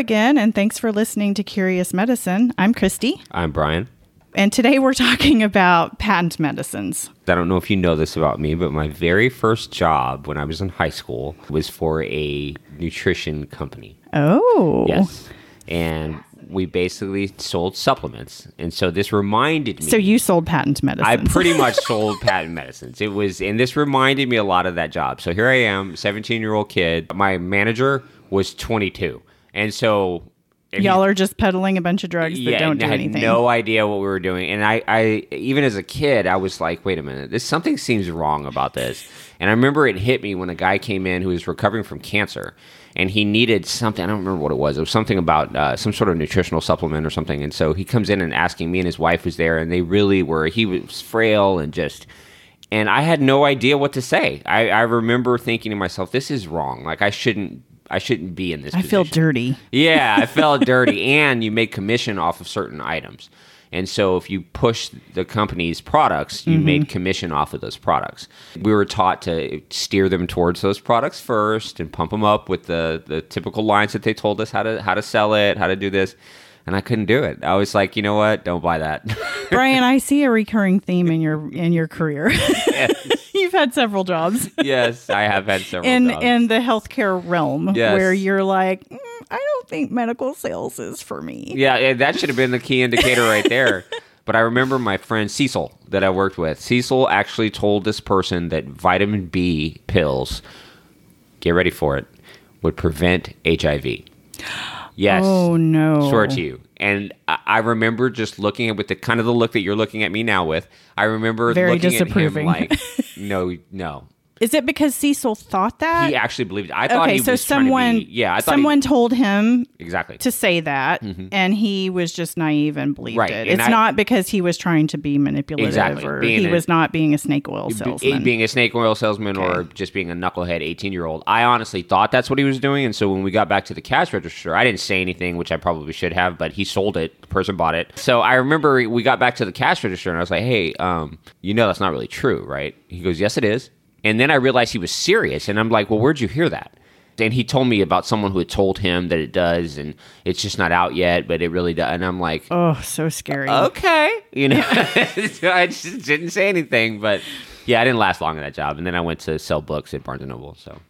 again, and thanks for listening to Curious Medicine. I'm Christy. I'm Brian. And today we're talking about patent medicines. I don't know if you know this about me, but my very first job when I was in high school was for a nutrition company. Oh. Yes. And we basically sold supplements. And so this reminded me. So you sold patent medicines. I pretty much sold patent medicines. And this reminded me a lot of that job. So here I am, 17-year-old kid. My manager was 22. And so... Y'all are just peddling a bunch of drugs that don't do anything. I had no idea what we were doing. And I, even as a kid, I was like, wait a minute, something seems wrong about this. And I remember it hit me when a guy came in who was recovering from cancer. And he needed something. I don't remember what it was. It was something about some sort of nutritional supplement or something. And so he comes in and asking me, and his wife was there. And they really were. He was frail and just... And I had no idea what to say. I remember thinking to myself, this is wrong. Like, I shouldn't be in this position. I feel dirty. Yeah, I felt dirty. And you make commission off of certain items. And so if you push the company's products, you made commission off of those products. We were taught to steer them towards those products first and pump them up with the typical lines that they told us how to sell it, how to do this. And I couldn't do it. I was like, you know what? Don't buy that. Brian, I see a recurring theme in your career. Yes. You've had several jobs. Yes, I have had several jobs. In the healthcare realm, yes. Where you're like, I don't think medical sales is for me. Yeah, that should have been the key indicator right there. But I remember my friend Cecil that I worked with. Cecil actually told this person that vitamin B pills, get ready for it, would prevent HIV. Yes. Oh, no. Swear to you. And I remember just looking at with the kind of the look that you're looking at me now with. I remember very looking disapproving. At him like, no, no. Is it because Cecil thought that? He actually believed it. I thought he was trying to be, yeah, I thought someone told him exactly to say that, and he was just naive and believed right. it. And it's not because he was trying to be manipulative exactly. or he was not being a snake oil salesman. Being a snake oil salesman or just being a knucklehead 18-year-old. I honestly thought that's what he was doing, and so when we got back to the cash register, I didn't say anything, which I probably should have, but he sold it. The person bought it. So I remember we got back to the cash register, and I was like, hey, you know that's not really true, right? He goes, yes, it is. And then I realized he was serious, and I'm like, well, where'd you hear that? And he told me about someone who had told him that it does, and it's just not out yet, but it really does. And I'm like... Oh, so scary. Okay. You know, so I just didn't say anything, but yeah, I didn't last long in that job. And then I went to sell books at Barnes & Noble, so...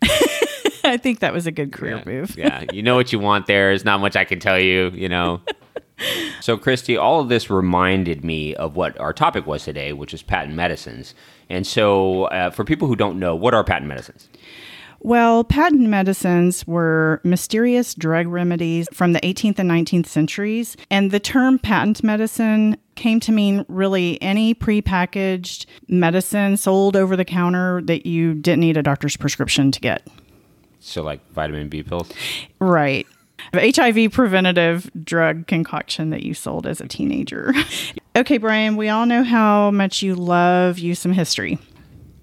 I think that was a good career move. Yeah, you know what you want there. There's not much I can tell you, you know. So, Christy, all of this reminded me of what our topic was today, which is patent medicines. And so for people who don't know, what are patent medicines? Well, patent medicines were mysterious drug remedies from the 18th and 19th centuries. And the term patent medicine came to mean really any prepackaged medicine sold over the counter that you didn't need a doctor's prescription to get. So like vitamin B pills? Right. HIV preventative drug concoction that you sold as a teenager. Okay, Brian, we all know how much you love you some history.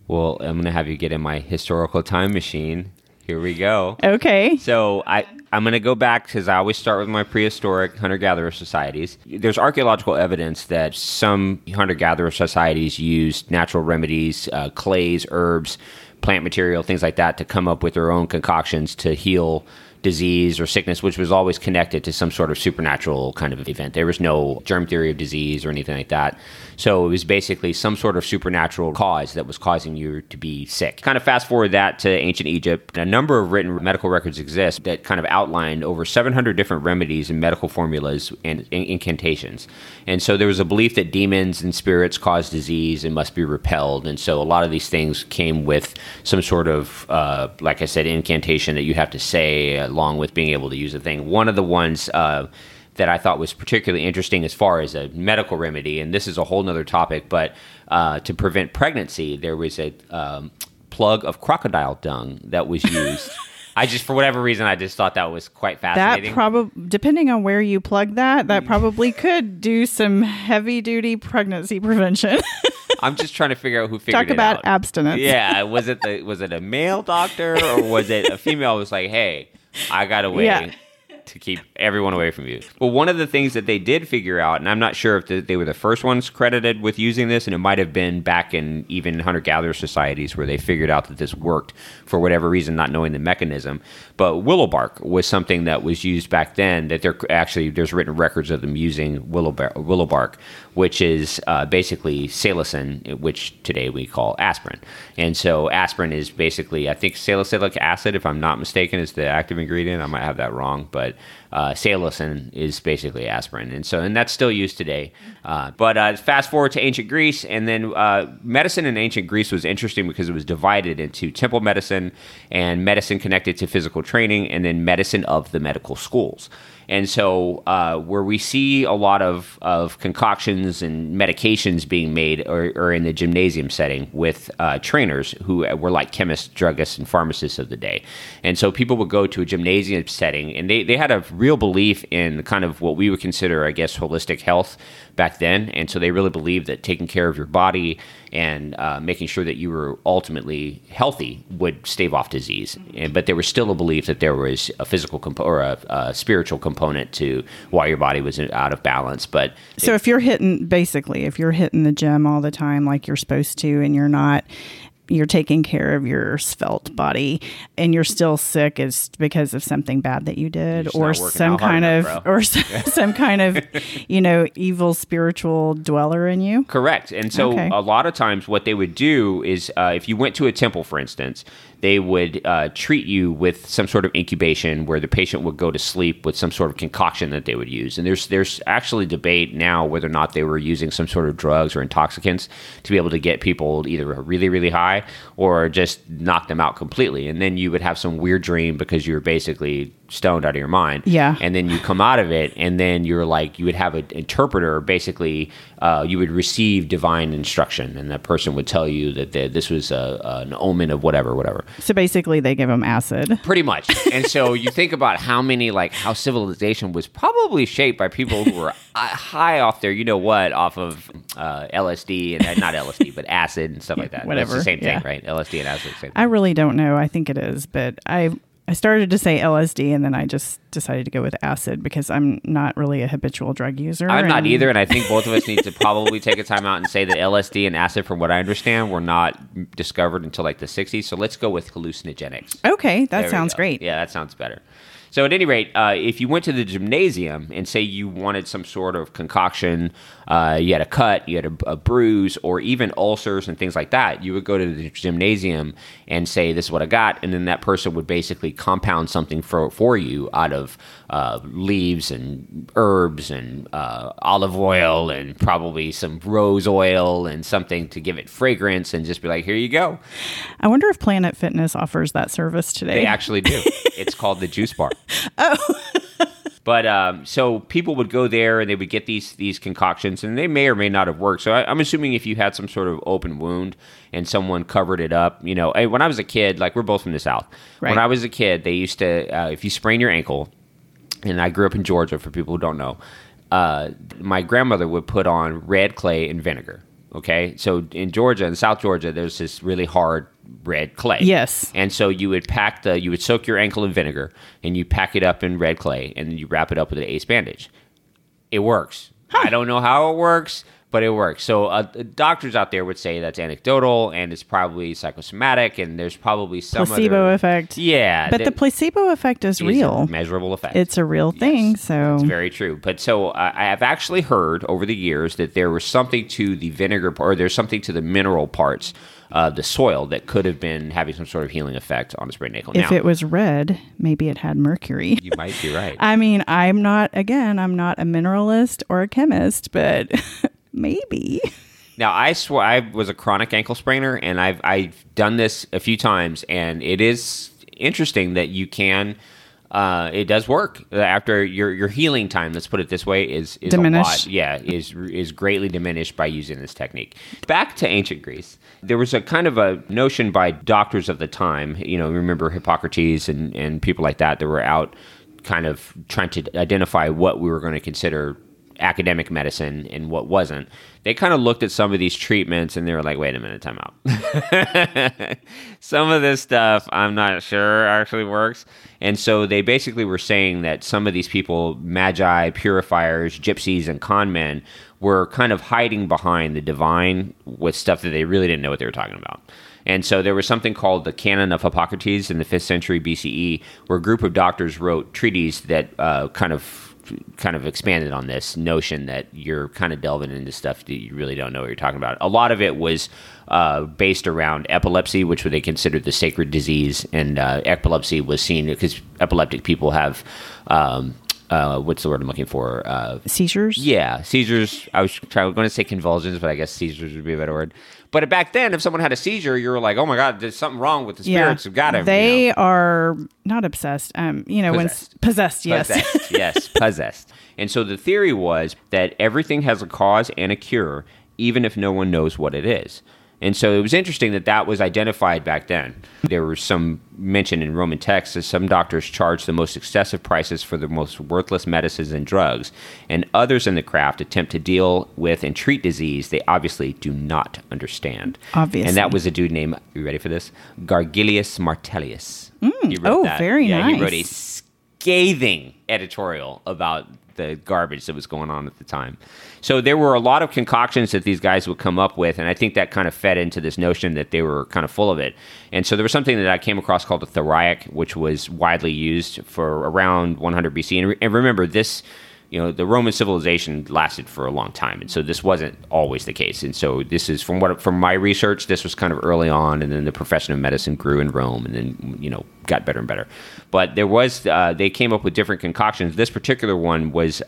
Well, I'm going to have you get in my historical time machine. Here we go. Okay. So I'm going to go back because I always start with my prehistoric hunter-gatherer societies. There's archaeological evidence that some hunter-gatherer societies used natural remedies, clays, herbs, plant material, things like that to come up with their own concoctions to heal disease or sickness, which was always connected to some sort of supernatural kind of event. There was no germ theory of disease or anything like that. So it was basically some sort of supernatural cause that was causing you to be sick. Kind of fast forward that to ancient Egypt. A number of written medical records exist that kind of outlined over 700 different remedies and medical formulas and incantations. And so there was a belief that demons and spirits cause disease and must be repelled. And so a lot of these things came with some sort of, like I said, incantation that you have to say along with being able to use a thing. One of the ones that I thought was particularly interesting as far as a medical remedy, and this is a whole nother topic, but to prevent pregnancy, there was a plug of crocodile dung that was used. I just, for whatever reason, I just thought that was quite fascinating. That probably, depending on where you plug that probably could do some heavy-duty pregnancy prevention. I'm just trying to figure out who figured it out. Talk about abstinence. Yeah, was it a male doctor or was it a female who was like, hey, I got away to keep everyone away from you. But one of the things that they did figure out, and I'm not sure if they were the first ones credited with using this, and it might have been back in even hunter-gatherer societies where they figured out that this worked for whatever reason, not knowing the mechanism. But willow bark was something that was used back then that there's written records of them using willow bark, which is basically salicin, which today we call aspirin. And so aspirin is basically, I think, salicylic acid, if I'm not mistaken, is the active ingredient. I might have that wrong, but salicin is basically aspirin. And that's still used today. But fast forward to ancient Greece, and then medicine in ancient Greece was interesting because it was divided into temple medicine and medicine connected to physical training, and then medicine of the medical schools. And so where we see a lot of concoctions and medications being made or in the gymnasium setting with trainers who were like chemists, druggists, and pharmacists of the day. And so people would go to a gymnasium setting, and they had a real belief in kind of what we would consider, I guess, holistic health back then. And so they really believed that taking care of your body and making sure that you were ultimately healthy would stave off disease. But there was still a belief that there was a physical or a spiritual component to why your body was out of balance. But so if you're hitting the gym all the time like you're supposed to, and you're taking care of your svelte body, and you're still sick, it's because of something bad that you did, or some kind of, evil spiritual dweller in you. Correct. And so a lot of times what they would do is if you went to a temple, for instance, they would treat you with some sort of incubation where the patient would go to sleep with some sort of concoction that they would use. And there's actually debate now whether or not they were using some sort of drugs or intoxicants to be able to get people either really, really high or just knock them out completely. And then you would have some weird dream because you were basically stoned out of your mind. Yeah. And then you come out of it, and then you're like, you would have an interpreter, basically you would receive divine instruction, and that person would tell you that this was an omen of whatever. So basically they give them acid. Pretty much. And so you think about how civilization was probably shaped by people who were high off their, off of LSD, and not LSD, but acid and stuff like that. Whatever. It's the same thing, right? LSD and acid. Same thing. I really don't know. I think it is, but I started to say LSD, and then I just decided to go with acid because I'm not really a habitual drug user. I'm not either, and I think both of us need to probably take a time out and say that LSD and acid, from what I understand, were not discovered until like the 60s. So let's go with hallucinogenics. Okay, that sounds great. Yeah, that sounds better. So at any rate, if you went to the gymnasium and say you wanted some sort of concoction, you had a cut, you had a bruise, or even ulcers and things like that, you would go to the gymnasium and say, this is what I got. And then that person would basically compound something for you out of leaves and herbs and olive oil and probably some rose oil and something to give it fragrance, and just be like, here you go. I wonder if Planet Fitness offers that service today. They actually do. It's called the juice bar. Oh. But so people would go there, and they would get these concoctions, and they may or may not have worked. So I'm assuming if you had some sort of open wound and someone covered it up, when I was a kid, like, we're both from the South. Right. When I was a kid, they used to, if you sprain your ankle, and I grew up in Georgia, for people who don't know, my grandmother would put on red clay and vinegar. Okay, so in South Georgia, there's this really hard red clay. Yes. And so you would soak your ankle in vinegar, and you pack it up in red clay, and then you wrap it up with an ace bandage. It works. Huh. I don't know how it works, but it works. So doctors out there would say that's anecdotal, and it's probably psychosomatic, and there's probably some placebo effect. Yeah. But the placebo effect is real. A measurable effect. It's a real thing. Yes, so it's very true. But so I have actually heard over the years that there was something to the vinegar part, or there's something to the mineral parts of the soil that could have been having some sort of healing effect on the sprained ankle. If it was red, maybe it had mercury. You might be right. I mean, I'm not a mineralist or a chemist, but... Maybe. Now, I swear I was a chronic ankle sprainer, and I've done this a few times, and it is interesting that you can. It does work after your healing time. Let's put it this way: is diminished. A lot, is greatly diminished by using this technique. Back to ancient Greece, there was a kind of a notion by doctors of the time. Remember Hippocrates and people like that were out, kind of trying to identify what we were going to consider academic medicine and what wasn't, they kind of looked at some of these treatments and they were like, wait a minute, time out. Some of this stuff I'm not sure actually works. And so they basically were saying that some of these people, magi, purifiers, gypsies, and con men, were kind of hiding behind the divine with stuff that they really didn't know what they were talking about. And so there was something called the Canon of Hippocrates in the 5th century BCE, where a group of doctors wrote treatises that kind of expanded on this notion that you're kind of delving into stuff that you really don't know what you're talking about. A lot of it was based around epilepsy, which they considered the sacred disease, and epilepsy was seen because epileptic people have what's the word I'm looking for? Seizures? Yeah, seizures. I was going to say convulsions, but I guess seizures would be a better word. But back then, if someone had a seizure, you were like, oh my God, there's something wrong with the spirits. Yeah, they are not obsessed. Possessed. And so the theory was that everything has a cause and a cure, even if no one knows what it is. And so it was interesting that that was identified back then. There was some mention in Roman texts that some doctors charged the most excessive prices for the most worthless medicines and drugs, and others in the craft attempt to deal with and treat disease they obviously do not understand. Obviously. And that was a dude named, are you ready for this? Gargilius Martellius. Very nice. He wrote a scathing editorial about the garbage that was going on at the time. So there were a lot of concoctions that these guys would come up with, and I think that kind of fed into this notion that they were kind of full of it. And so there was something that I came across called a theriac, which was widely used for around 100 BC. And remember, this, you know, the Roman civilization lasted for a long time, and so this wasn't always the case. And so this is, from my research, this was kind of early on, and then the profession of medicine grew in Rome, and then, you know, got better and better. But there was, they came up with different concoctions. This particular one was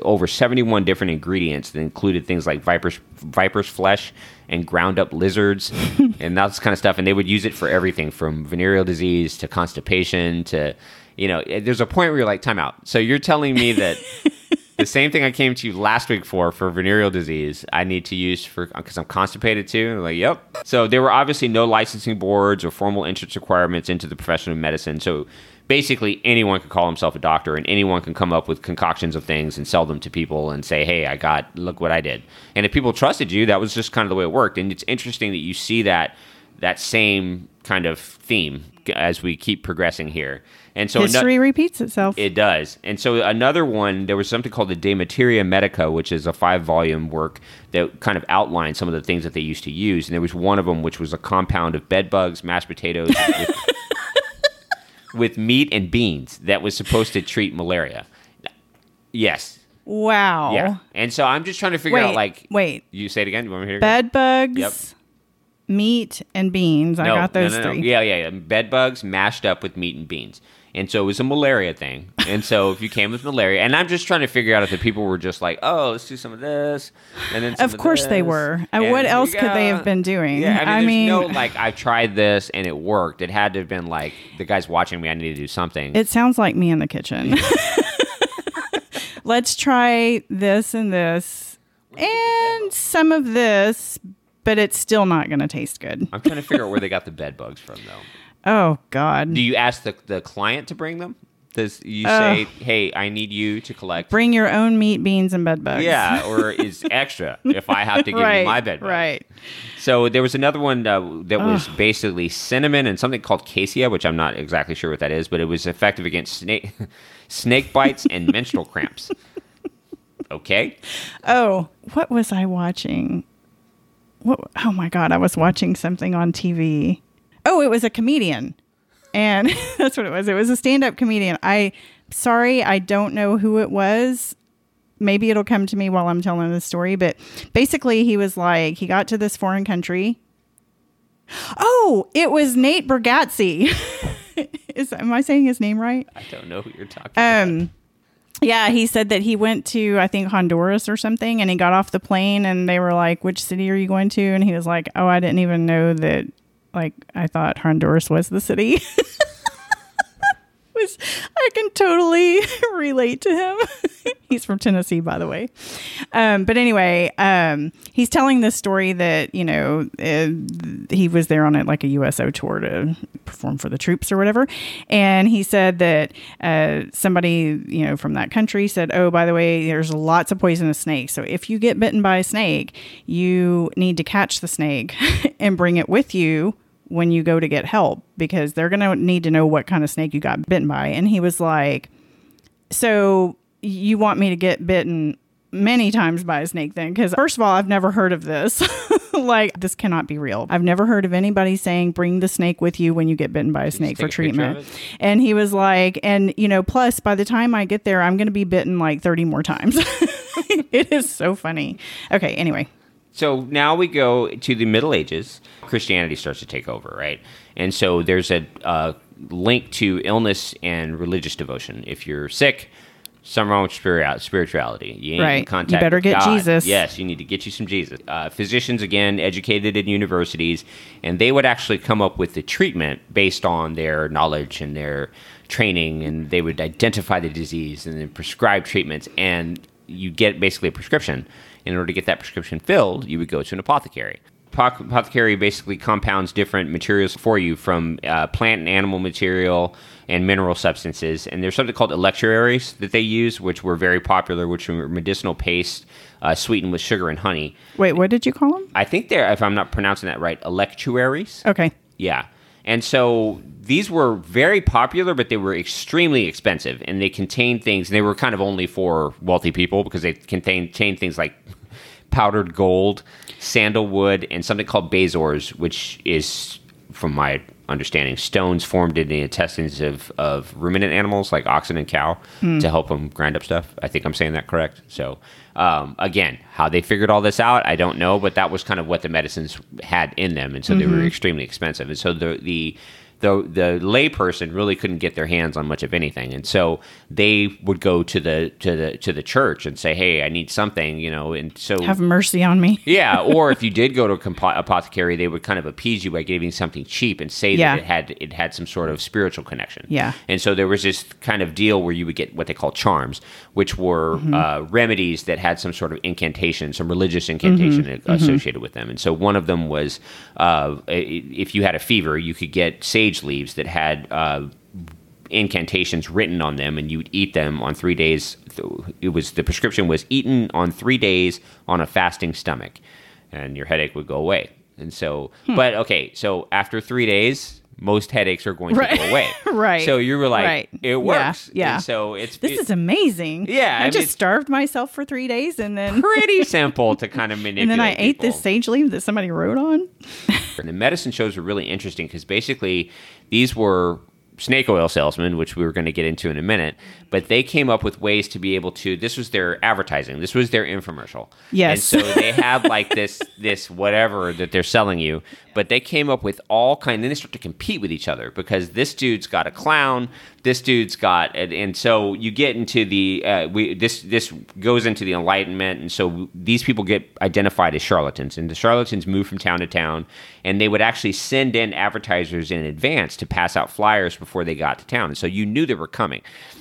over 71 different ingredients that included things like viper's flesh and ground up lizards and that kind of stuff. And they would use it for everything from venereal disease to constipation to, you know, there's a point where you're like, time out. So you're telling me that the same thing I came to you last week for venereal disease, I need to use for, because I'm constipated too. And I'm like, yep. So there were obviously no licensing boards or formal entrance requirements into the profession of medicine. So basically anyone could call himself a doctor, and anyone can come up with concoctions of things and sell them to people and say, hey, look what I did. And if people trusted you, that was just kind of the way it worked. And it's interesting that you see that same kind of theme as we keep progressing here. And so history repeats itself. It does. And so another one, there was something called the De Materia Medica, which is a 5-volume work that kind of outlined some of the things that they used to use. And there was one of them, which was a compound of bed bugs, mashed potatoes with meat and beans that was supposed to treat malaria. Yes. Wow. Yeah. And so I'm just trying to figure out, like... Wait. You say it again? You want me to hear it again? Bed bugs. Yep. Meat and beans. I got those three. Yeah. Bed bugs mashed up with meat and beans. And so it was a malaria thing. And so if you came with malaria, and I'm just trying to figure out if the people were just like, oh, let's do some of this. And then some of course this. They were. And what else could they have been doing? Yeah, I mean, no, like, I tried this and it worked. It had to have been like, the guy's watching me, I need to do something. It sounds like me in the kitchen. Let's try this and this and some of this, but it's still not going to taste good. I'm trying to figure out where they got the bed bugs from, though. Oh, God. Do you ask the client to bring them? Does you say, hey, I need you to collect... Bring your own meat, beans, and bed bugs. Yeah, or is extra if I have to give you my bed bugs. Right. So there was another one that was basically cinnamon and something called cassia, which I'm not exactly sure what that is, but it was effective against snake bites and menstrual cramps. Okay. Oh, what was I watching? Oh, my God. I was watching something on TV. Oh, it was a comedian. And that's what it was. It was a stand-up comedian. I don't know who it was. Maybe it'll come to me while I'm telling the story. But basically, he was like, he got to this foreign country. Oh, it was Nate Bergazzi. Am I saying his name right? I don't know who you're talking about. Yeah, he said that he went to, I think, Honduras or something, and he got off the plane, and they were like, which city are you going to? And he was like, oh, I didn't even know that, like, I thought Honduras was the city. Which I can totally relate to him. He's from Tennessee, by the way. But anyway, he's telling this story that, you know, he was there on like a USO tour to perform for the troops or whatever. And he said that somebody, you know, from that country said, oh, by the way, there's lots of poisonous snakes. So if you get bitten by a snake, you need to catch the snake and bring it with you when you go to get help, because they're going to need to know what kind of snake you got bitten by. And he was like, so you want me to get bitten many times by a snake then? Because first of all, I've never heard of this. Like, this cannot be real. I've never heard of anybody saying, bring the snake with you when you get bitten by a snake for treatment. And he was like, and, you know, plus by the time I get there, I'm going to be bitten like 30 more times. It is so funny. Okay, anyway. So now we go to the Middle Ages. Christianity starts to take over, right? And so there's a link to illness and religious devotion. If you're sick, something wrong with spirituality. You ain't in contact with God. You better get Jesus. Yes, you need to get you some Jesus. Physicians, again, educated in universities, and they would actually come up with the treatment based on their knowledge and their training, and they would identify the disease and then prescribe treatments, and you get basically a prescription. In order to get that prescription filled, you would go to an apothecary. Apothecary basically compounds different materials for you from plant and animal material and mineral substances. And there's something called electuaries that they use, which were very popular, which were medicinal paste sweetened with sugar and honey. Wait, what did you call them? I think they're, if I'm not pronouncing that right, electuaries. Okay. Yeah. And so these were very popular, but they were extremely expensive, and they contained things, and they were kind of only for wealthy people because they contained things like powdered gold, sandalwood, and something called bezoars, which is, from my understanding, stones formed in the intestines of ruminant animals like oxen and cow to help them grind up stuff. I think I'm saying that correct. So again, how they figured all this out, I don't know, but that was kind of what the medicines had in them, and so they were extremely expensive. And so the layperson really couldn't get their hands on much of anything, and so they would go to the church and say, "Hey, I need something," you know, and so have mercy on me. Yeah, or if you did go to a apothecary, they would kind of appease you by giving something cheap and say that it had some sort of spiritual connection. Yeah, and so there was this kind of deal where you would get what they call charms, which were remedies that had some sort of incantation, some religious incantation associated with them, and so one of them was if you had a fever, you could get sage leaves that had incantations written on them, and you'd eat them on 3 days. It was, the prescription was eaten on 3 days on a fasting stomach, and your headache would go away. And so, but okay, so after 3 days, most headaches are going to go away. Right. So you were like, it works. Yeah. And so this is amazing. Yeah. I just starved myself for 3 days, and then pretty simple to kind of manipulate. And then I ate this sage leaf that somebody wrote on. And the medicine shows were really interesting because basically these were snake oil salesmen, which we were going to get into in a minute, but they came up with ways to be able to, this was their advertising. This was their infomercial. Yes. And so they have like this whatever that they're selling you, but they came up with all kinds, then they start to compete with each other because this dude's got a clown, this dude's got, and so you get into the, this goes into the Enlightenment, and so these people get identified as charlatans, and the charlatans move from town to town, and they would actually send in advertisers in advance to pass out flyers before they got to town. And so you knew they were coming.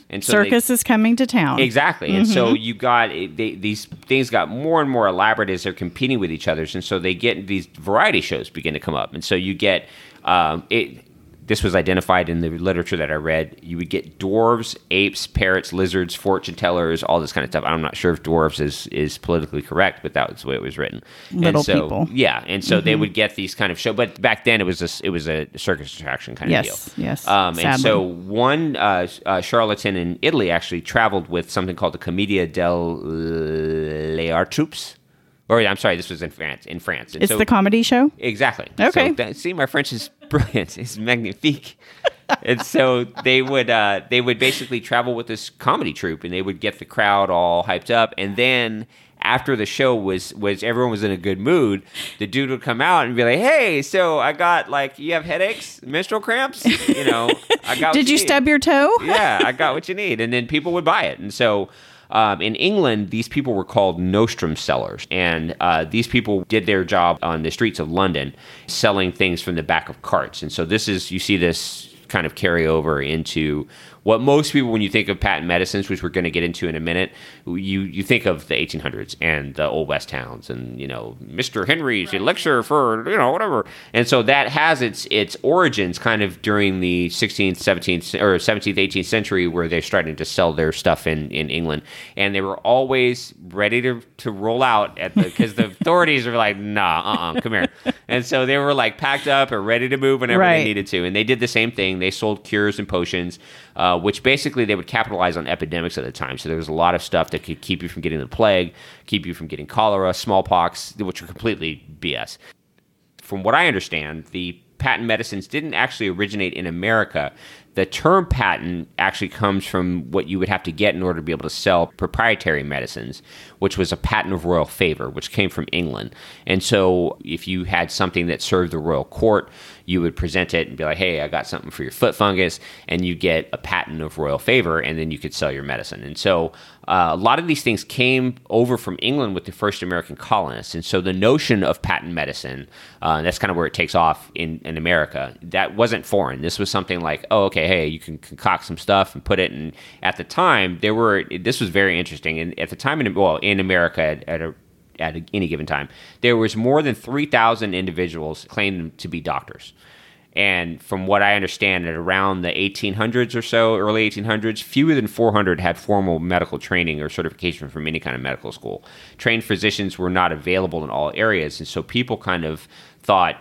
And so circus is coming to town. Exactly. And so you got, these things got more and more elaborate as they're competing with each other. And so they get, these variety shows begin to come up. And so you get, this was identified in the literature that I read, you would get dwarves, apes, parrots, lizards, fortune tellers, all this kind of stuff. I'm not sure if dwarves is politically correct, but that was the way it was written. Little people. Yeah. And so they would get these kind of show. But back then it was a circus attraction kind of deal. Yes, sadly. And so one charlatan in Italy actually traveled with something called the Commedia dell'arte troops. Or I'm sorry, this was in France. And it's the comedy show? Exactly. Okay. So see, my French is brilliant. It's magnifique. And so they would basically travel with this comedy troupe, and they would get the crowd all hyped up. And then after the show was everyone was in a good mood, the dude would come out and be like, "Hey, so I got like, you have headaches, menstrual cramps, you know, I got." Did you stub your toe? Yeah, I got what you need. And then people would buy it, and so. In England, these people were called nostrum sellers, and these people did their job on the streets of London selling things from the back of carts. And so you see this kind of carry over into What most people, when you think of patent medicines, which we're going to get into in a minute, you think of the 1800s and the Old West towns and, you know, Mr. Henry's right. lecture for, you know, whatever. And so that has its origins kind of during the 17th, 18th century, where they're starting to sell their stuff in England. And they were always ready to roll out because the authorities were like, nah, come here. And so they were like packed up and ready to move whenever right. they needed to. And they did the same thing. They sold cures and potions, which basically they would capitalize on epidemics at the time. So there was a lot of stuff that could keep you from getting the plague, keep you from getting cholera, smallpox, which were completely BS. From what I understand, the patent medicines didn't actually originate in America. The term patent actually comes from what you would have to get in order to be able to sell proprietary medicines, which was a patent of royal favor, which came from England. And so if you had something that served the royal court, you would present it and be like, hey, I got something for your foot fungus, and you get a patent of royal favor, and then you could sell your medicine. And so a lot of these things came over from England with the first American colonists. And so the notion of patent medicine, that's kind of where it takes off in America. That wasn't foreign. This was something like, oh, okay, hey, you can concoct some stuff and put it in. At the time, this was very interesting. And at the time, in America at any given time, there was more than 3,000 individuals claimed to be doctors. And from what I understand, at around the 1800s or so, early 1800s, fewer than 400 had formal medical training or certification from any kind of medical school. Trained physicians were not available in all areas, and so people kind of thought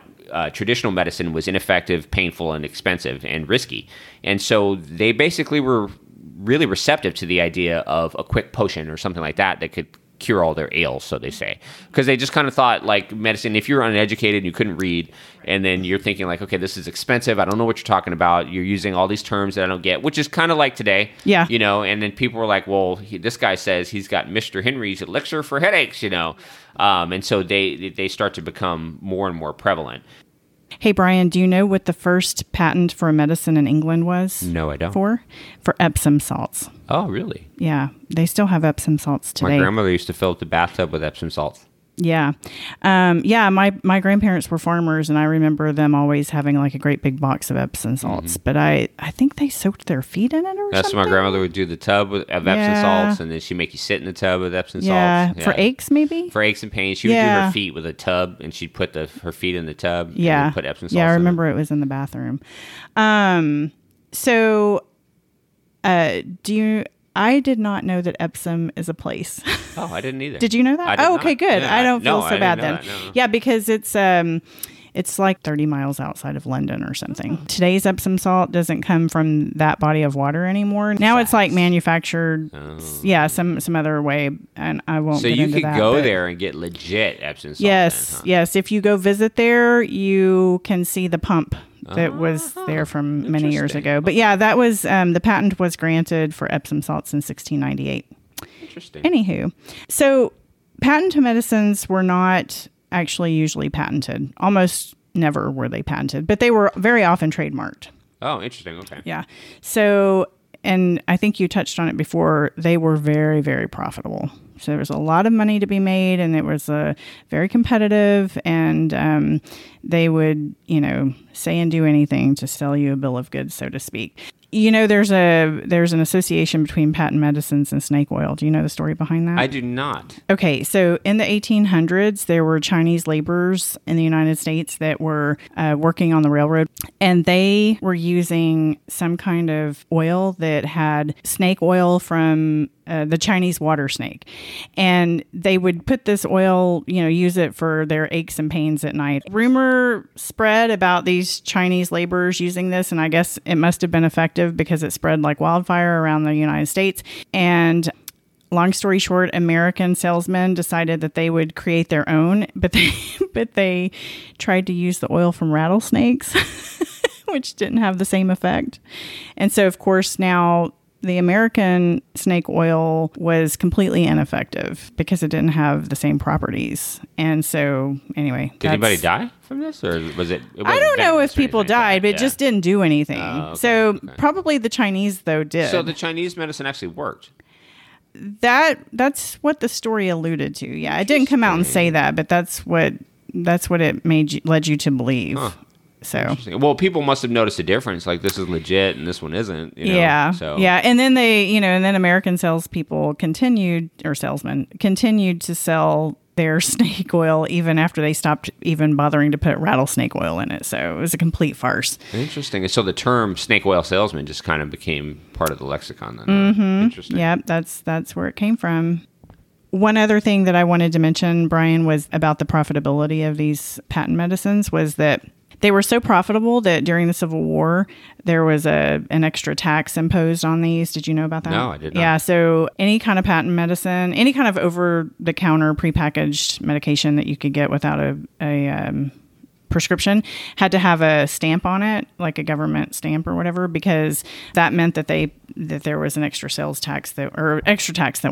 traditional medicine was ineffective, painful, and expensive, and risky. And so they basically were really receptive to the idea of a quick potion or something like that that could cure all their ails, so they say, because they just kind of thought like medicine, if you're uneducated and you couldn't read, and then you're thinking like, okay, this is expensive, I don't know what you're talking about, you're using all these terms that I don't get, which is kind of like today. Yeah, you know. And then people were like, well, this guy says he's got Mr. Henry's elixir for headaches, you know. And so they start to become more and more prevalent. Hey, Brian, do you know what the first patent for a medicine in England was? No, I don't. For Epsom salts. Oh, really? Yeah. They still have Epsom salts today. My grandmother used to fill up the bathtub with Epsom salts. Yeah. My grandparents were farmers, and I remember them always having like a great big box of Epsom salts. Mm-hmm. But I think they soaked their feet in it or That's something. That's my grandmother would do the tub of Epsom salts, and then she'd make you sit in the tub with Epsom salts. Yeah. For aches, maybe? For aches and pains. She would do her feet with a tub, and she'd put her feet in the tub and put Epsom salts in it. Yeah, I remember it was in the bathroom. I did not know that Epsom is a place. Oh, I didn't either. Did you know that? Oh, okay, good. Yeah, I don't feel so bad then. Yeah, because it's like 30 miles outside of London or something. Oh. Today's Epsom salt doesn't come from that body of water anymore. Now it's like manufactured, some other way, and I won't. So get you into could that, go there and get legit Epsom salt. Yes, then, huh? Yes. If you go visit there, you can see the pump that was there from many years ago. But yeah, that was the patent was granted for Epsom salts in 1698. Interesting. Anywho, so patent medicines were not actually usually patented. Almost never were they patented, but they were very often trademarked. Oh, interesting. Okay. Yeah. So, and I think you touched on it before, they were very, very profitable. So there was a lot of money to be made, and it was very competitive, and they would, say and do anything to sell you a bill of goods, so to speak. You know, there's an association between patent medicines and snake oil. Do you know the story behind that? I do not. Okay, so in the 1800s, there were Chinese laborers in the United States that were working on the railroad, and they were using some kind of oil that had snake oil from the Chinese water snake. And they would put this oil, use it for their aches and pains at night. Rumor spread about these Chinese laborers using this, and I guess it must have been effective because it spread like wildfire around the United States. And long story short, American salesmen decided that they would create their own, but they tried to use the oil from rattlesnakes, which didn't have the same effect. And so, of course, now the American snake oil was completely ineffective because it didn't have the same properties. And so, anyway. Did anybody die from this? Or was it? I don't know if people died, but it just didn't do anything. Okay. Probably the Chinese, though, did. So the Chinese medicine actually worked. That's what the story alluded to. Yeah, it didn't come out and say that, but that's what it led you to believe. Huh. So, well, people must have noticed a difference. Like, this is legit and this one isn't. You know? Yeah. So. Yeah. And then they, you know, and then American salespeople continued, or salesmen continued to sell their snake oil even after they stopped even bothering to put rattlesnake oil in it. So it was a complete farce. Interesting. So the term snake oil salesman just kind of became part of the lexicon then. Mm-hmm. Interesting. Yeah, that's where it came from. One other thing that I wanted to mention, Brian, was about the profitability of these patent medicines, was that they were so profitable that during the Civil War, there was an extra tax imposed on these. Did you know about that? No, I did not. Yeah, so any kind of patent medicine, any kind of over-the-counter prepackaged medication that you could get without a prescription had to have a stamp on it, like a government stamp or whatever, because that meant that there was an extra sales tax that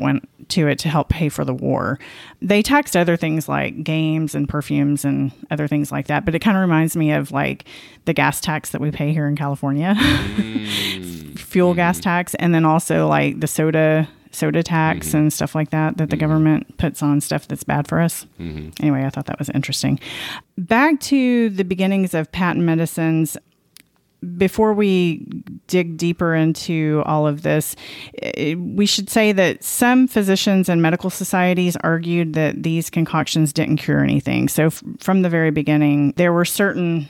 went to it to help pay for the war. They taxed other things like games and perfumes and other things like that, but it kind of reminds me of like the gas tax that we pay here in California. Fuel gas tax, and then also like the soda tax and stuff like that the government puts on stuff that's bad for us. Anyway, I thought that was interesting. Back to the beginnings of patent medicines. Before we dig deeper into all of this, we should say that some physicians and medical societies argued that these concoctions didn't cure anything. So from the very beginning, there were certain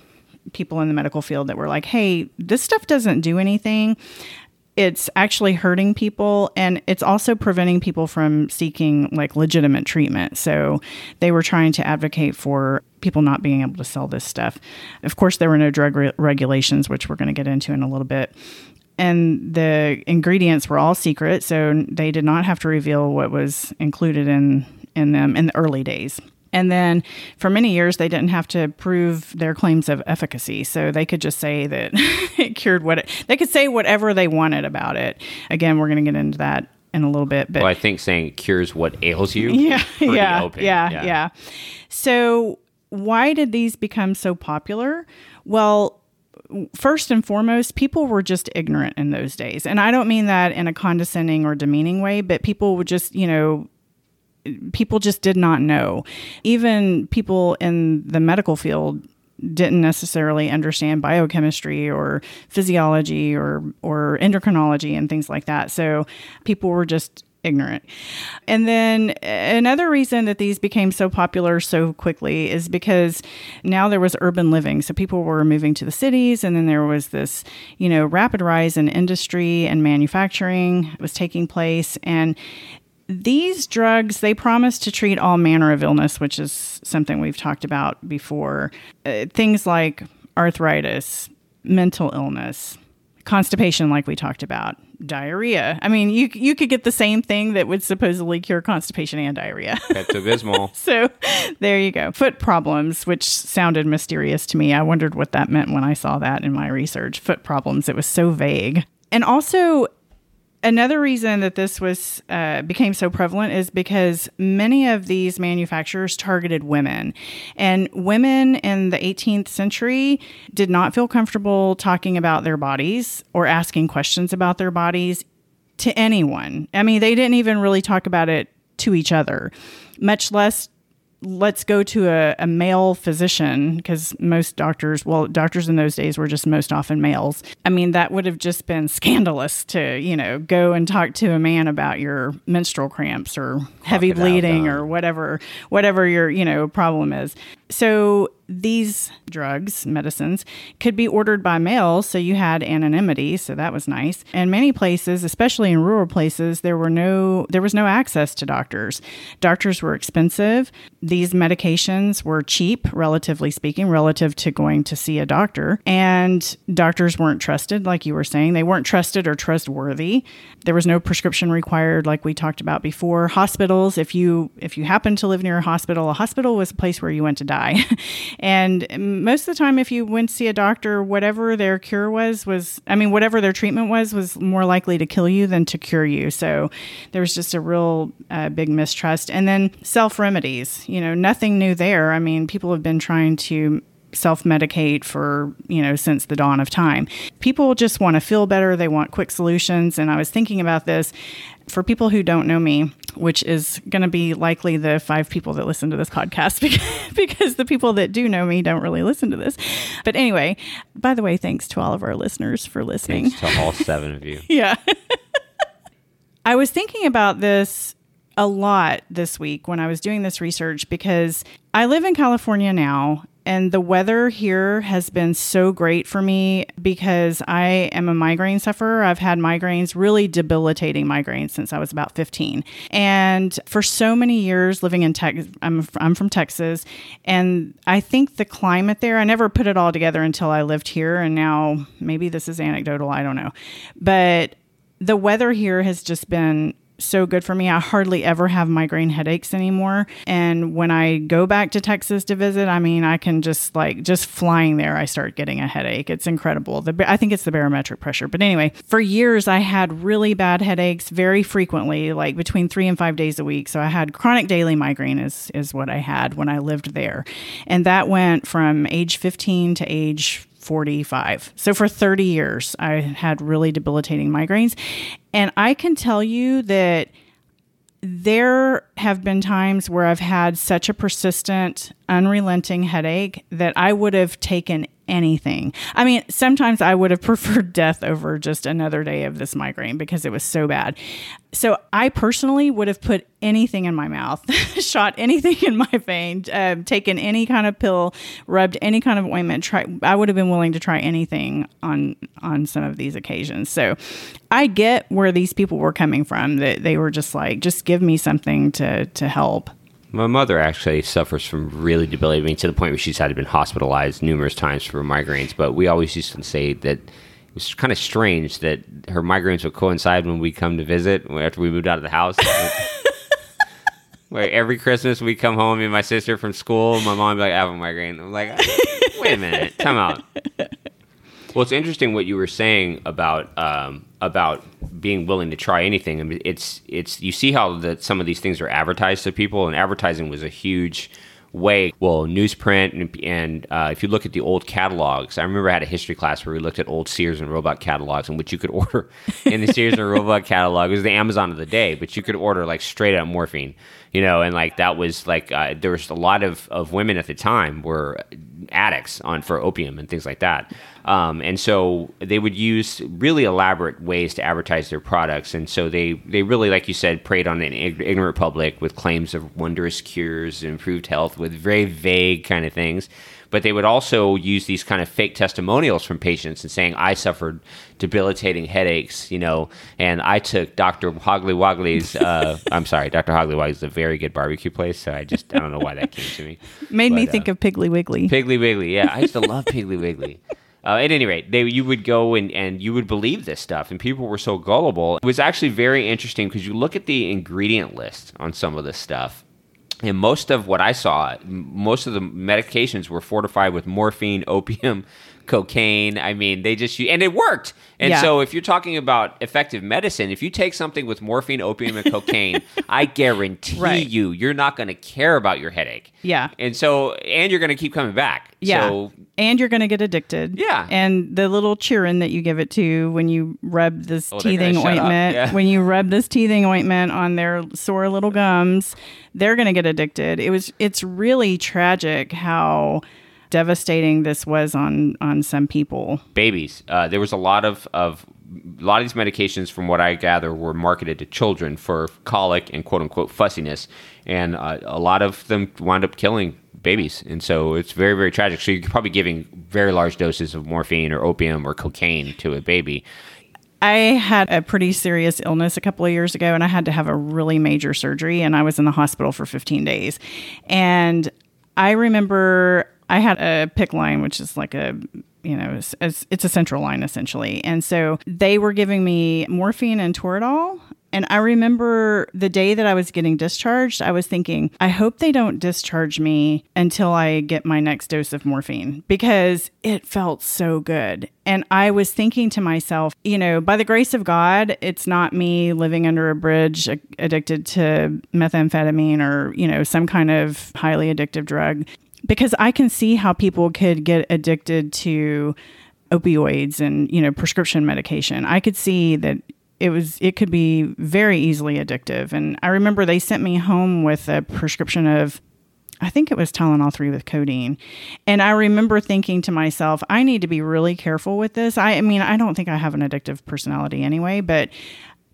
people in the medical field that were like, hey, this stuff doesn't do anything. It's actually hurting people, and it's also preventing people from seeking like legitimate treatment. So they were trying to advocate for people not being able to sell this stuff. Of course, there were no drug regulations, which we're going to get into in a little bit. And the ingredients were all secret, so they did not have to reveal what was included in them in the early days. And then for many years, they didn't have to prove their claims of efficacy. So they could just say that it cured they could say whatever they wanted about it. Again, we're going to get into that in a little bit. But well, I think saying it cures what ails you. Yeah. So why did these become so popular? Well, first and foremost, people were just ignorant in those days. And I don't mean that in a condescending or demeaning way, but people would just, you know, people just did not know. Even people in the medical field didn't necessarily understand biochemistry or physiology or endocrinology and things like that. So people were just ignorant. And then another reason that these became so popular so quickly is because now there was urban living. So people were moving to the cities, and then there was this, you know, rapid rise in industry and manufacturing was taking place. And these drugs, they promise to treat all manner of illness, which is something we've talked about before. Things like arthritis, mental illness, constipation, like we talked about, diarrhea. I mean, you could get the same thing that would supposedly cure constipation and diarrhea. Pepto-Bismol. So there you go. Foot problems, which sounded mysterious to me. I wondered what that meant when I saw that in my research. Foot problems. It was so vague. And also, another reason that this was became so prevalent is because many of these manufacturers targeted women. And women in the 18th century did not feel comfortable talking about their bodies or asking questions about their bodies to anyone. I mean, they didn't even really talk about it to each other, much less let's go to a male physician, because most doctors in those days were just most often males. I mean, that would have just been scandalous to, you know, go and talk to a man about your menstrual cramps or heavy bleeding or whatever your, you know, problem is. So these drugs, medicines, could be ordered by mail, so you had anonymity, so that was nice. And many places, especially in rural places, there was no access to doctors. Doctors were expensive. These medications were cheap, relatively speaking, relative to going to see a doctor. And doctors weren't trusted, like you were saying. They weren't trusted or trustworthy. There was no prescription required, like we talked about before. Hospitals, if you happened to live near a hospital was a place where you went to die. And most of the time, if you went to see a doctor, whatever their cure whatever their treatment was more likely to kill you than to cure you. So there was just a real big mistrust. And then self-remedies, you know, nothing new there. I mean, people have been trying to self-medicate for, you know, since the dawn of time. People just want to feel better. They want quick solutions. And I was thinking about this. For people who don't know me, which is going to be likely the 5 people that listen to this podcast, because the people that do know me don't really listen to this. But anyway, by the way, thanks to all of our listeners for listening. Thanks to all 7 of you. Yeah. I was thinking about this a lot this week when I was doing this research, because I live in California now, and the weather here has been so great for me because I am a migraine sufferer. I've had migraines, really debilitating migraines, since I was about 15. And for so many years living in Texas, I'm from Texas, and I think the climate there, I never put it all together until I lived here, and now maybe this is anecdotal, I don't know. But the weather here has just been so good for me. I hardly ever have migraine headaches anymore. And when I go back to Texas to visit, I mean, I can just just flying there, I start getting a headache. It's incredible. I think it's the barometric pressure. But anyway, for years, I had really bad headaches very frequently, like between 3 and 5 days a week. So I had chronic daily migraine is what I had when I lived there. And that went from age 15 to age 45. So for 30 years, I had really debilitating migraines. And I can tell you that there have been times where I've had such a persistent, unrelenting headache that I would have taken anything. I mean, sometimes I would have preferred death over just another day of this migraine because it was so bad. So I personally would have put anything in my mouth, shot anything in my vein, taken any kind of pill, rubbed any kind of ointment. I would have been willing to try anything on some of these occasions. So I get where these people were coming from, that they were just like, just give me something to help. My mother actually suffers from really debilitating, to the point where she's had to been hospitalized numerous times for migraines. But we always used to say that it was kind of strange that her migraines would coincide when we come to visit after we moved out of the house. Where every Christmas we come home, me and my sister from school, my mom would be like, I have a migraine. I'm like, wait a minute, time out. Well, it's interesting what you were saying about being willing to try anything. I mean, it's you see how that some of these things are advertised to people, and advertising was a huge way. Well, newsprint and if you look at the old catalogs, I remember I had a history class where we looked at old Sears and Roebuck catalogs, in which you could order in the Sears and Roebuck catalog. It was the Amazon of the day, but you could order like straight up morphine, you know, and like that was like there was a lot of women at the time were addicts for opium and things like that. And so they would use really elaborate ways to advertise their products. And so they really, like you said, preyed on an ignorant public with claims of wondrous cures, improved health, with very vague kind of things. But they would also use these kind of fake testimonials from patients and saying, I suffered debilitating headaches, you know, and I took Dr. Hoggly Woggly's, I'm sorry, Dr. Hoggly Woggly's a very good barbecue place, so I don't know why that came to me. Made me think of Piggly Wiggly. Piggly Wiggly, yeah. I used to love Piggly Wiggly. At any rate, you would go and you would believe this stuff, and people were so gullible. It was actually very interesting because you look at the ingredient list on some of this stuff, and most of what I saw, most of the medications were fortified with morphine, opium, cocaine. I mean, they just and it worked. And so if you're talking about effective medicine, if you take something with morphine, opium, and cocaine, I guarantee you're not going to care about your headache. Yeah. And so, and you're going to keep coming back. Yeah. So, and you're going to get addicted. Yeah. And the little Cheerin that you give it to when you rub this teething ointment, when you rub this teething ointment on their sore little gums, they're going to get addicted. It's really tragic how devastating this was on some people. Babies. There was a lot of these medications, from what I gather, were marketed to children for colic and quote unquote fussiness, and a lot of them wound up killing babies. And so it's very, very tragic. So you're probably giving very large doses of morphine or opium or cocaine to a baby. I had a pretty serious illness a couple of years ago, and I had to have a really major surgery, and I was in the hospital for 15 days. And I remember I had a PICC line, which is like a, you know, it's a central line essentially. And so they were giving me morphine and Toradol. And I remember the day that I was getting discharged, I was thinking, I hope they don't discharge me until I get my next dose of morphine, because it felt so good. And I was thinking to myself, you know, by the grace of God, it's not me living under a bridge addicted to methamphetamine or, you know, some kind of highly addictive drug. Because I can see how people could get addicted to opioids and, you know, prescription medication. I could see that it could be very easily addictive. And I remember they sent me home with a prescription of, I think it was Tylenol 3 with codeine. And I remember thinking to myself, I need to be really careful with this. I mean, I don't think I have an addictive personality anyway, but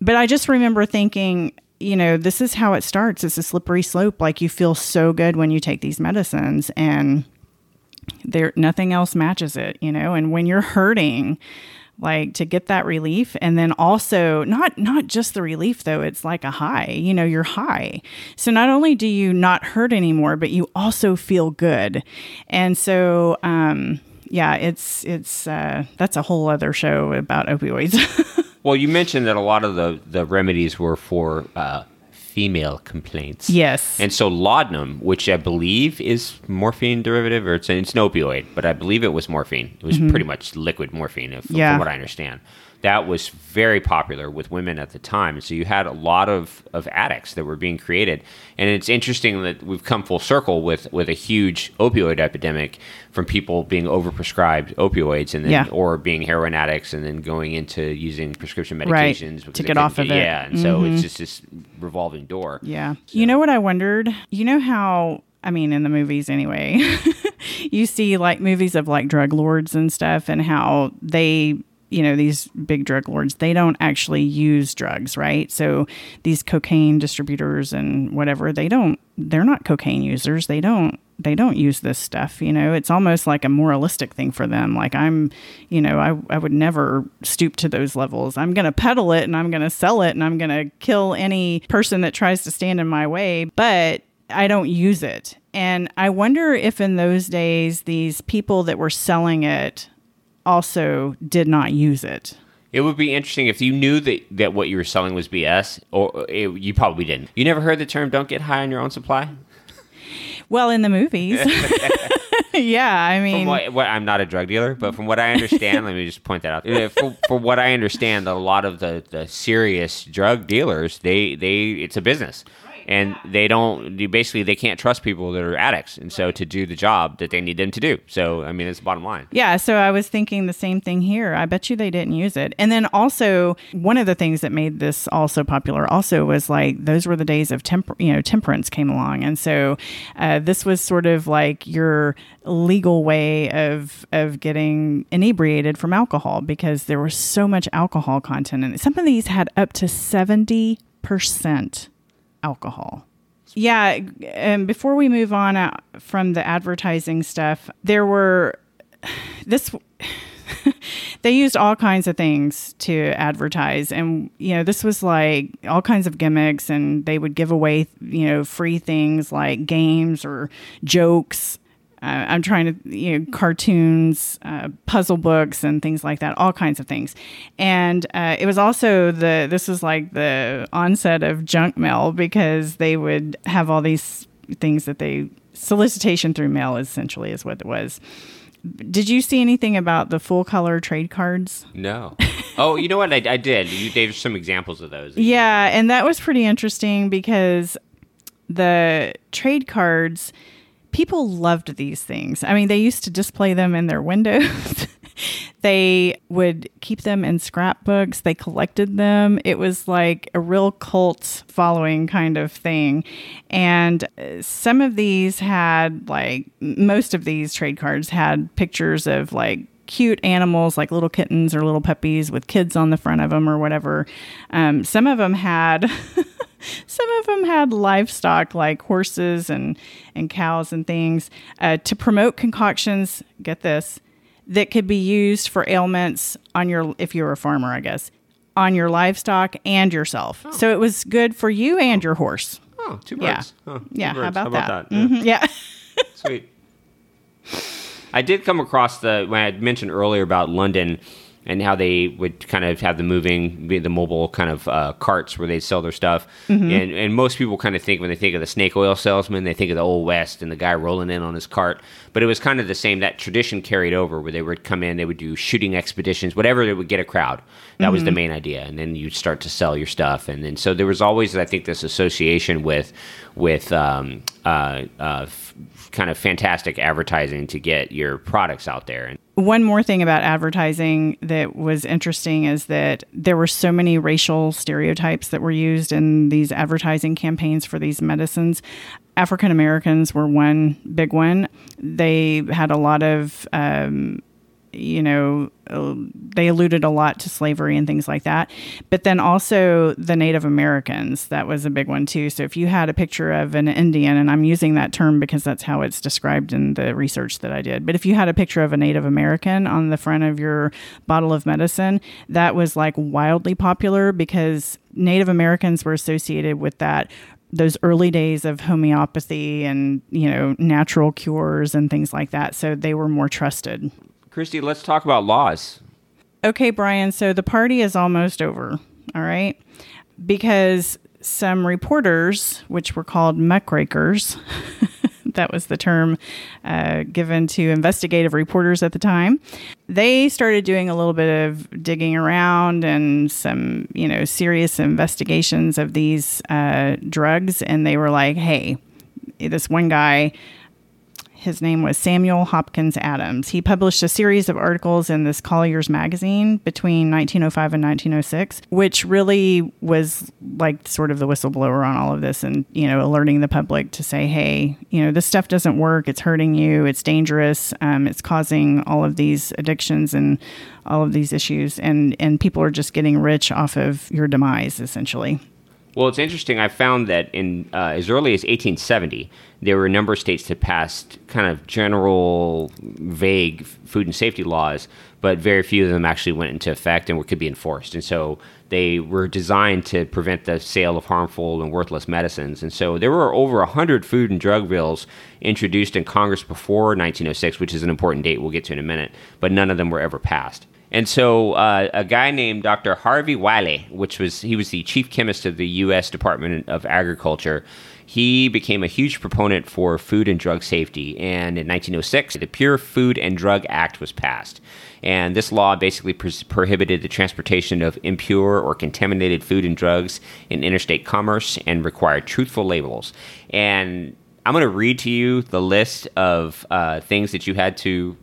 I just remember thinking, you know, this is how it starts. It's a slippery slope. Like, you feel so good when you take these medicines, and there, nothing else matches it, you know? And when you're hurting, like, to get that relief, and then also not just the relief, though, it's like a high, you know, you're high. So not only do you not hurt anymore, but you also feel good. And so, yeah, it's that's a whole other show about opioids. Well, you mentioned that a lot of the remedies were for female complaints. Yes. And so laudanum, which I believe is morphine derivative, or it's an opioid, but I believe it was morphine. It was pretty much liquid morphine, from what I understand. That was very popular with women at the time. And so you had a lot of addicts that were being created. And it's interesting that we've come full circle with a huge opioid epidemic from people being overprescribed opioids and then or being heroin addicts and then going into using prescription medications. Right. To get off of it. Yeah, and so it's just this revolving door. Yeah. So. You know what I wondered? You know how, I mean, in the movies anyway, you see like movies of like drug lords and stuff, and how they... you know, these big drug lords, they don't actually use drugs, right? So these cocaine distributors and whatever, they're not cocaine users. They don't use this stuff, you know. It's almost like a moralistic thing for them. Like, I'm, you know, I would never stoop to those levels. I'm going to peddle it, and I'm going to sell it, and I'm going to kill any person that tries to stand in my way, but I don't use it. And I wonder if in those days, these people that were selling it also did not use it. It would be interesting if you knew that what you were selling was BS, or you probably didn't. You never heard the term, don't get high on your own supply? Well, in the movies. Yeah, I mean... I'm not a drug dealer, but from what I understand, let me just point that out. From what I understand, a lot of the serious drug dealers, they it's a business. And they can't trust people that are addicts. And so to do the job that they need them to do. So, I mean, it's the bottom line. Yeah. So I was thinking the same thing here. I bet you they didn't use it. And then also, one of the things that made this also popular also was like, those were the days of temperance came along. And so this was sort of like your legal way of getting inebriated from alcohol, because there was so much alcohol content. And some of these had up to 70% alcohol. Yeah. And before we move on from the advertising stuff, they used all kinds of things to advertise. And, you know, this was like all kinds of gimmicks, and they would give away, you know, free things like games or jokes. I'm trying to, you know, cartoons, puzzle books, and things like that, all kinds of things. And it was also this was like the onset of junk mail, because they would have all these things that solicitation through mail essentially is what it was. Did you see anything about the full color trade cards? No. Oh, you know what? I did. You gave some examples of those. Yeah. And that was pretty interesting, because the trade cards, people loved these things. I mean, they used to display them in their windows. They would keep them in scrapbooks. They collected them. It was like a real cult following kind of thing. And some of these had, like, most of these trade cards had pictures of, like, cute animals, like little kittens or little puppies with kids on the front of them or whatever. Some of them had... Some of them had livestock, like horses and cows and things, to promote concoctions, get this, that could be used for ailments if you were a farmer, I guess, on your livestock and yourself. Oh. So it was good for you and your horse. Oh, two birds. Yeah, oh, two birds. How about that? Yeah. Mm-hmm. Yeah. Sweet. I did come across when I mentioned earlier about London, and how they would kind of have the mobile kind of carts where they sell their stuff. Mm-hmm. And most people kind of think, when they think of the snake oil salesman, they think of the Old West and the guy rolling in on his cart. But it was kind of the same. That tradition carried over, where they would come in, they would do shooting expeditions, whatever, they would get a crowd. That was the main idea. And then you'd start to sell your stuff. And then so there was always, I think, this association with kind of fantastic advertising to get your products out there. One more thing about advertising that was interesting is that there were so many racial stereotypes that were used in these advertising campaigns for these medicines. African Americans were one big one. They had a lot of, they alluded a lot to slavery and things like that. But then also the Native Americans, that was a big one too. So if you had a picture of an Indian, and I'm using that term because that's how it's described in the research that I did. But if you had a picture of a Native American on the front of your bottle of medicine, that was like wildly popular because Native Americans were associated with that, those early days of homeopathy and, natural cures and things like that. So they were more trusted. Christy, let's talk about laws. Okay, Brian, so the party is almost over, all right? Because some reporters, which were called muckrakers, that was the term given to investigative reporters at the time, they started doing a little bit of digging around and some, serious investigations of these drugs. And they were like, hey, this one guy... His name was Samuel Hopkins Adams. He published a series of articles in this Collier's magazine between 1905 and 1906, which really was like sort of the whistleblower on all of this and, alerting the public to say, hey, this stuff doesn't work. It's hurting you. It's dangerous. It's causing all of these addictions and all of these issues. And people are just getting rich off of your demise, essentially. Well, it's interesting. I found that in as early as 1870, there were a number of states that passed kind of general, vague food and safety laws, but very few of them actually went into effect and could be enforced. And so they were designed to prevent the sale of harmful and worthless medicines. And so there were over 100 food and drug bills introduced in Congress before 1906, which is an important date we'll get to in a minute, but none of them were ever passed. And so a guy named Dr. Harvey Wiley, he was the chief chemist of the U.S. Department of Agriculture, he became a huge proponent for food and drug safety. And in 1906, the Pure Food and Drug Act was passed. And this law basically prohibited the transportation of impure or contaminated food and drugs in interstate commerce and required truthful labels. And I'm going to read to you the list of things that you had to...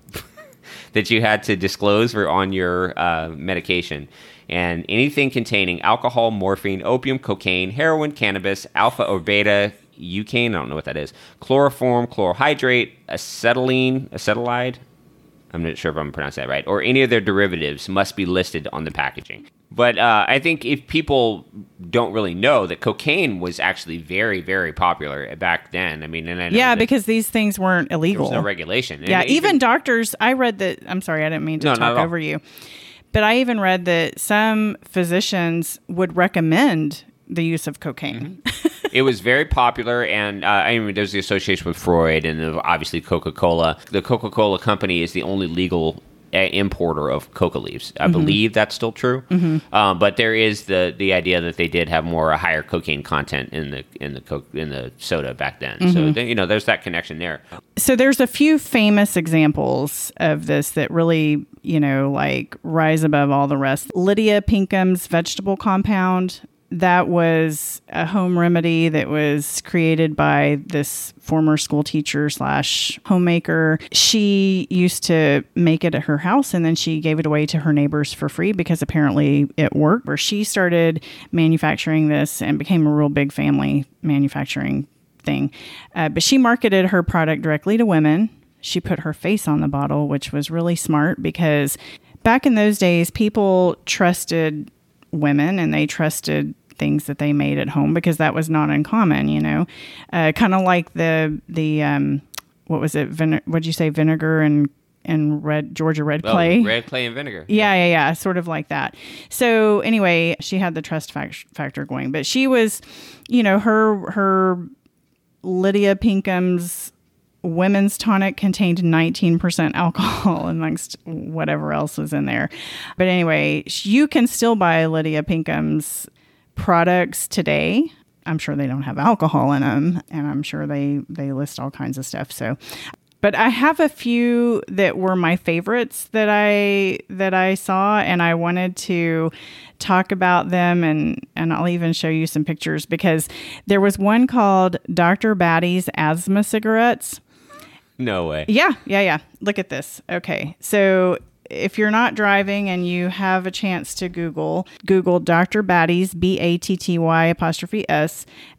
that you had to disclose were on your medication. And anything containing alcohol, morphine, opium, cocaine, heroin, cannabis, alpha or beta, eucane, I don't know what that is, chloroform, chlorohydrate, acetylide, I'm not sure if I'm pronouncing that right, or any of their derivatives must be listed on the packaging. But I think if people don't really know that cocaine was actually very, very popular back then. I mean, because these things weren't illegal. There was no regulation. Yeah, and even doctors, I read that, I'm sorry, I didn't mean to talk over you, but I even read that some physicians would recommend the use of cocaine. Mm-hmm. It was very popular, and there's the association with Freud and obviously Coca-Cola. The Coca-Cola company is the only legal importer of coca leaves. I believe that's still true. Mm-hmm. But there is the idea that they did have a higher cocaine content in the soda back then. Mm-hmm. So there's that connection there. So there's a few famous examples of this that really, rise above all the rest. Lydia Pinkham's vegetable compound, that was a home remedy that was created by this former school teacher / homemaker. She used to make it at her house, and then she gave it away to her neighbors for free because apparently it worked. Where she started manufacturing this and became a real big family manufacturing thing. But she marketed her product directly to women. She put her face on the bottle, which was really smart because back in those days, people trusted women and they trusted things that they made at home because that was not uncommon, kind of like the what was it? What'd you say? Vinegar and Georgia red clay? Red clay and vinegar. Yeah. Sort of like that. So anyway, she had the trust factor going, but she was, her Lydia Pinkham's women's tonic contained 19% alcohol amongst whatever else was in there. But anyway, you can still buy Lydia Pinkham's products today. I'm sure they don't have alcohol in them, and I'm sure they list all kinds of stuff. So, but I have a few that were my favorites that I saw, and I wanted to talk about them, and I'll even show you some pictures because there was one called Dr. Batty's asthma cigarettes. No way. Yeah. Look at this. Okay. So if you're not driving and you have a chance to Google Dr. Batty's, BATTY',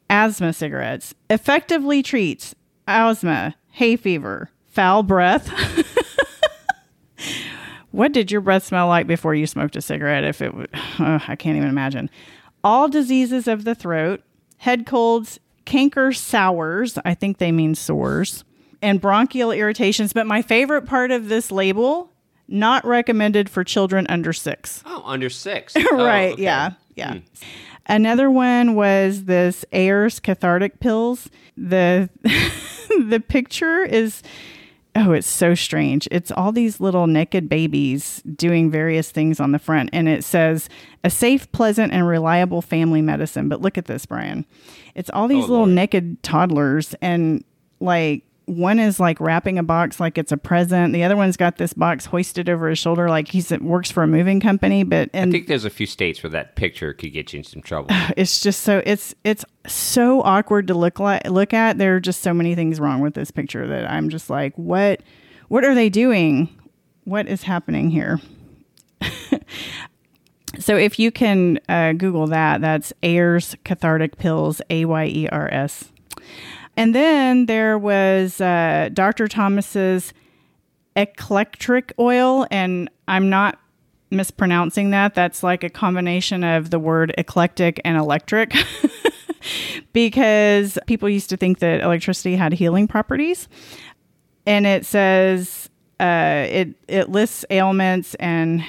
asthma cigarettes. Effectively treats asthma, hay fever, foul breath. What did your breath smell like before you smoked a cigarette? If it would, I can't even imagine. All diseases of the throat, head colds, canker sours. I think they mean sores. And bronchial irritations. But my favorite part of this label, not recommended for children under 6. Oh, under 6. Right, oh, okay. Yeah. Hmm. Another one was this Ayers Cathartic Pills. The picture is, oh, it's so strange. It's all these little naked babies doing various things on the front. And it says, a safe, pleasant, and reliable family medicine. But look at this, Brian. It's all these little naked toddlers and like, one is like wrapping a box like it's a present. The other one's got this box hoisted over his shoulder like he works for a moving company. I think there's a few states where that picture could get you in some trouble. It's just so it's so awkward to look at. There are just so many things wrong with this picture that I'm just like, what are they doing? What is happening here? So if you can Google that, that's Ayers Cathartic Pills, AYERS. And then there was Dr. Thomas's eclectic oil, and I'm not mispronouncing that. That's like a combination of the word eclectic and electric because people used to think that electricity had healing properties. And it says it lists ailments and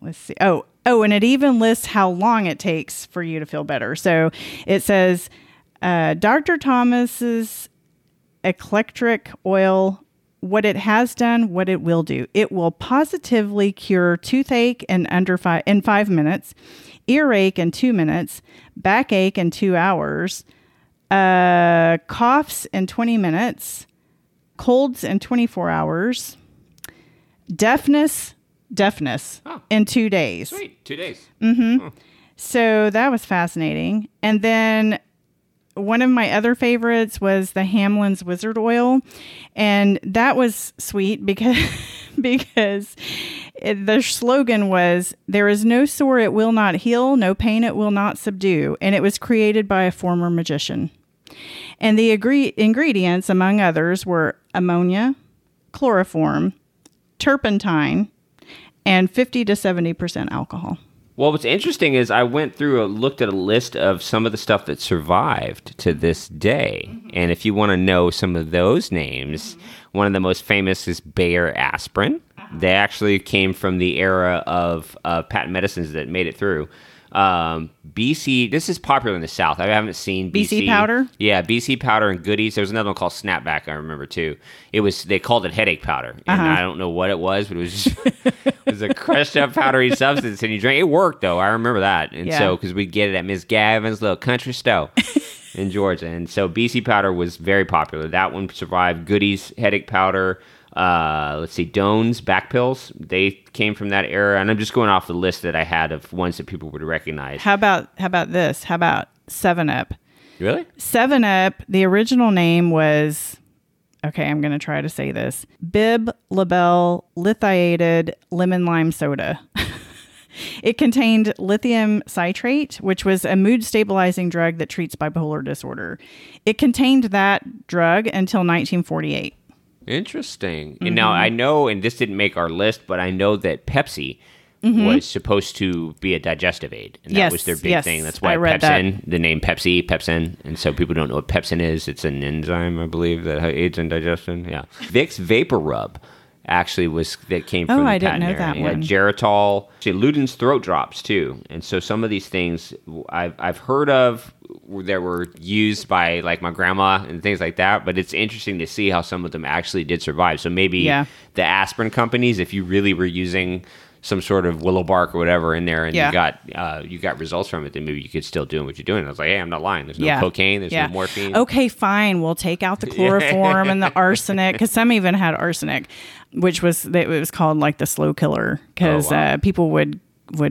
let's see. Oh, and it even lists how long it takes for you to feel better. So it says... Dr. Thomas's eclectic oil, what it has done, what it will do. It will positively cure toothache in 5 minutes, earache in 2 minutes, backache in 2 hours, coughs in 20 minutes, colds in 24 hours, deafness in 2 days. Sweet, 2 days. Mm-hmm. Oh. So that was fascinating. And then... one of my other favorites was the Hamlin's Wizard Oil, and that was sweet because their slogan was, there is no sore it will not heal, no pain it will not subdue, and it was created by a former magician. And the ingredients, among others, were ammonia, chloroform, turpentine, and 50 to 70% alcohol. Well, what's interesting is I went through and looked at a list of some of the stuff that survived to this day. Mm-hmm. And if you want to know some of those names, mm-hmm. one of the most famous is Bayer Aspirin. Uh-huh. They actually came from the era of patent medicines that made it through. BC, this is popular in the South. I haven't seen BC powder. Yeah, BC powder and Goodies. There was another one called Snapback, I remember too. They called it headache powder. And uh-huh. I don't know what it was, but it was just, it was a crushed up powdery substance and you drank it. Worked though. I remember that. And so cuz we'd get it at Miss Gavin's little country store in Georgia. And so BC powder was very popular. That one survived. Goodies headache powder. Let's see, Dones back pills. They came from that era, and I'm just going off the list that I had of ones that people would recognize. How about this? How about 7-Up? Really? 7-Up. The original name was, okay, I'm going to try to say this: Bib Labelle Lithiated Lemon Lime Soda. It contained lithium citrate, which was a mood-stabilizing drug that treats bipolar disorder. It contained that drug until 1948. Interesting. Mm-hmm. And now I know, and this didn't make our list, but I know that Pepsi mm-hmm. was supposed to be a digestive aid. And that was their big thing. That's why Pepsin, the name Pepsin. And so people don't know what Pepsin is. It's an enzyme, I believe, that aids in digestion. Yeah. Vick's VapoRub actually that came from the patent era. Oh, I didn't know that one. Geritol. Luden's throat drops, too. And so some of these things I've heard of that were used by like my grandma and things like that, but it's interesting to see how some of them actually did survive. So maybe the aspirin companies, if you really were using some sort of willow bark or whatever in there and you got results from it, then maybe you could still do what you're doing. I was like, hey, I'm not lying. There's no cocaine. There's no morphine. Okay, fine. We'll take out the chloroform and the arsenic, because some even had arsenic, which was, it was called like the slow killer, because people would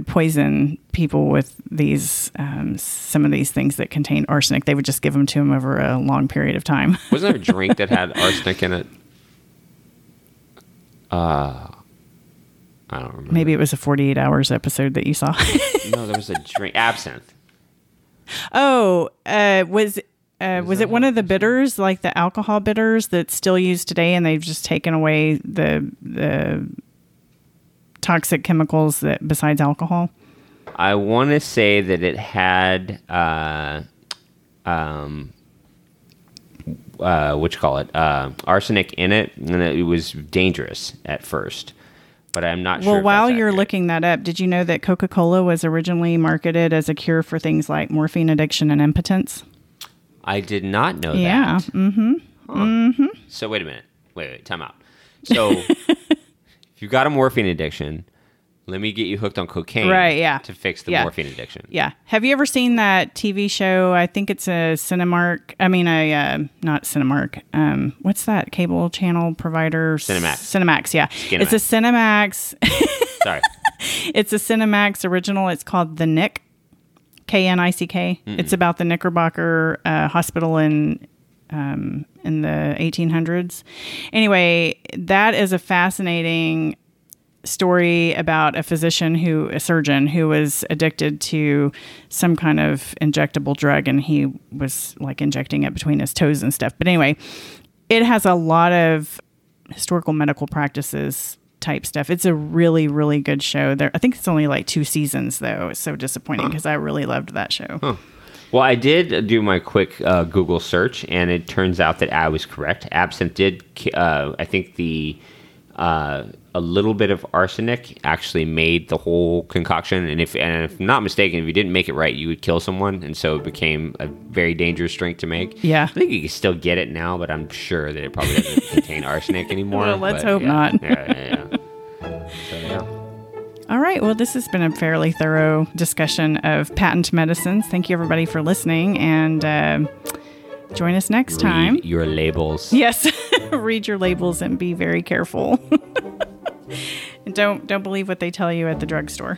poison people with these some of these things that contain arsenic. They would just give them to them over a long period of time. Wasn't there a drink that had arsenic in it? I don't remember. Maybe it was a 48 Hours episode that you saw. No, there was a drink. Absinthe. Oh, was it one of the bitters, like the alcohol bitters that's still used today, and they've just taken away the toxic chemicals that besides alcohol? I want to say that it had, arsenic in it, and it was dangerous at first. But I'm not sure. Well, while you're looking that up, did you know that Coca-Cola was originally marketed as a cure for things like morphine addiction and impotence? I did not know that. Yeah. Mm-hmm. Huh. Mm-hmm. So wait a minute. Wait, time out. So if you've got a morphine addiction, let me get you hooked on cocaine to fix the morphine addiction. Yeah. Have you ever seen that TV show? I think it's a Cinemark. I mean, not Cinemark. What's that cable channel provider? Cinemax, yeah. Skinemax. It's a Cinemax. Sorry. It's a Cinemax original. It's called The Knick, K-N-I-C-K. Mm-mm. It's about the Knickerbocker Hospital in the 1800s. Anyway, that is a fascinating story about a surgeon who was addicted to some kind of injectable drug, and he was like injecting it between his toes and stuff. But anyway, it has a lot of historical medical practices type stuff. It's a really, really good show. I think it's only like 2 seasons though. It's so disappointing because I really loved that show. Huh. Well, I did do my quick Google search, and it turns out that I was correct. Absinthe did, I think a little bit of arsenic actually made the whole concoction. And if I'm not mistaken, if you didn't make it right, you would kill someone. And so it became a very dangerous drink to make. Yeah. I think you can still get it now, but I'm sure that it probably doesn't contain arsenic anymore. Well, let's hope not. Yeah. So, yeah. All right. Well, this has been a fairly thorough discussion of patent medicines. Thank you, everybody, for listening. And join us next time. Read your labels. Yes. Read your labels and be very careful. And don't believe what they tell you at the drugstore.